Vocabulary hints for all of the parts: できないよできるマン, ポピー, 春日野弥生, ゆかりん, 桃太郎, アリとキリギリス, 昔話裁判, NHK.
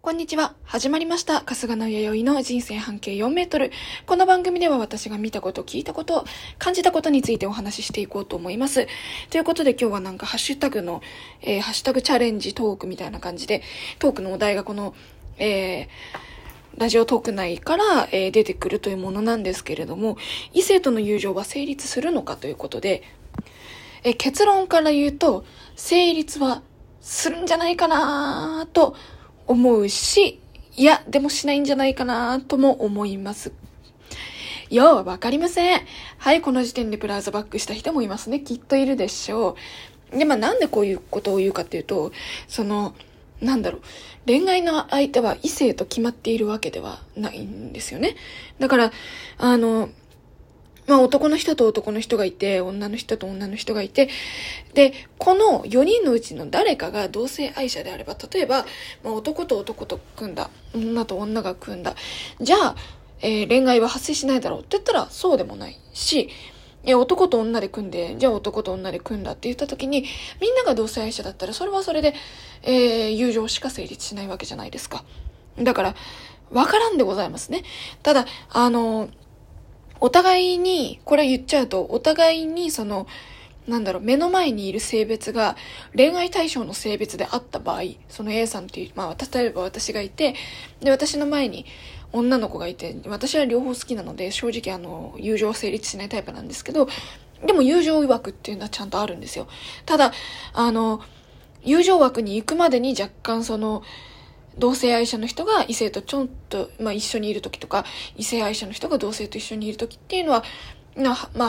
こんにちは。始まりました。春日野弥生の人生半径4メートル。この番組では私が見たこと、聞いたこと、感じたことについてお話ししていこうと思います。ということで今日はなんかハッシュタグの、ハッシュタグチャレンジトークみたいな感じで、トークのお題がこの、ラジオトーク内から、出てくるというものなんですけれども、異性との友情は成立するのかということで、結論から言うと、成立はするんじゃないかなと、思うし、いや、でもしないんじゃないかなとも思います。よう、わかりません。はい、この時点でブラウザバックした人もいますね。きっといるでしょう。で、まあなんでこういうことを言うかっていうと、恋愛の相手は異性と決まっているわけではないんですよね。だから、男の人と男の人がいて、女の人と女の人がいて、で、この4人のうちの誰かが同性愛者であれば、例えば、男と男と組んだ、女と女が組んだ、じゃあ、恋愛は発生しないだろうって言ったらそうでもないし、男と女で組んで、じゃあ男と女で組んだって言った時に、みんなが同性愛者だったら、それはそれで、友情しか成立しないわけじゃないですか。だから、わからんでございますね。ただ、お互いに、これ言っちゃうと、お互いに目の前にいる性別が恋愛対象の性別であった場合、その A さんっていう、例えば私がいて、で、私の前に女の子がいて、私は両方好きなので、正直友情は成立しないタイプなんですけど、でも友情枠っていうのはちゃんとあるんですよ。ただ、友情枠に行くまでに若干同性愛者の人が異性とちょっと、一緒にいるときとか、異性愛者の人が同性と一緒にいるときっていうのは、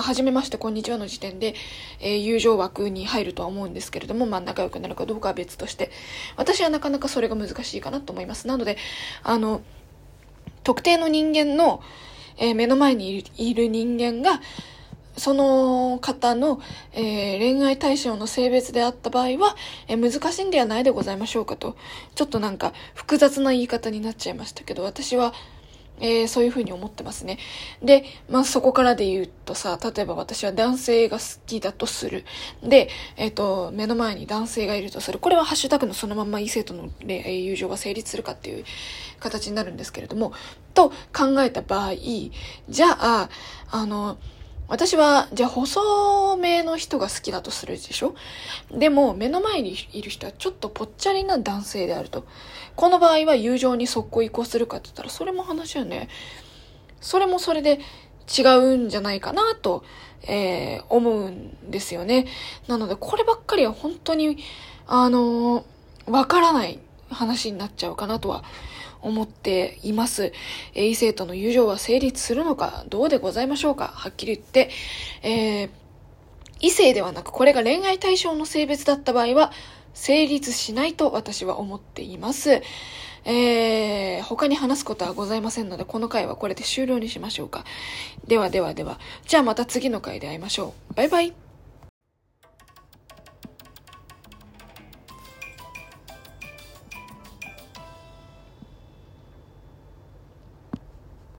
初めましてこんにちはの時点で、友情枠に入るとは思うんですけれども、仲良くなるかどうかは別として、私はなかなかそれが難しいかなと思います。なので、特定の人間の、目の前にいる人間が、その方の、恋愛対象の性別であった場合は、難しいんではないでございましょうかと。ちょっと複雑な言い方になっちゃいましたけど、私は、そういうふうに思ってますね。で、そこからで言うとさ、例えば私は男性が好きだとする。で、目の前に男性がいるとする。これはハッシュタグのそのまま異性との友情が成立するかっていう形になるんですけれども、と考えた場合、じゃあ、私は、じゃあ、細めの人が好きだとするでしょ？でも、目の前にいる人はちょっとぽっちゃりな男性であると。この場合は友情に即行移行するかって言ったら、それも話よね。それもそれで違うんじゃないかなと、思うんですよね。なので、こればっかりは本当に、わからない話になっちゃうかなとは思っています。異性との友情は成立するのかどうでございましょうか。はっきり言って、異性ではなくこれが恋愛対象の性別だった場合は成立しないと私は思っています。他に話すことはございませんのでこの回はこれで終了にしましょうか。ではではでは、じゃあまた次の回で会いましょう。バイバイ。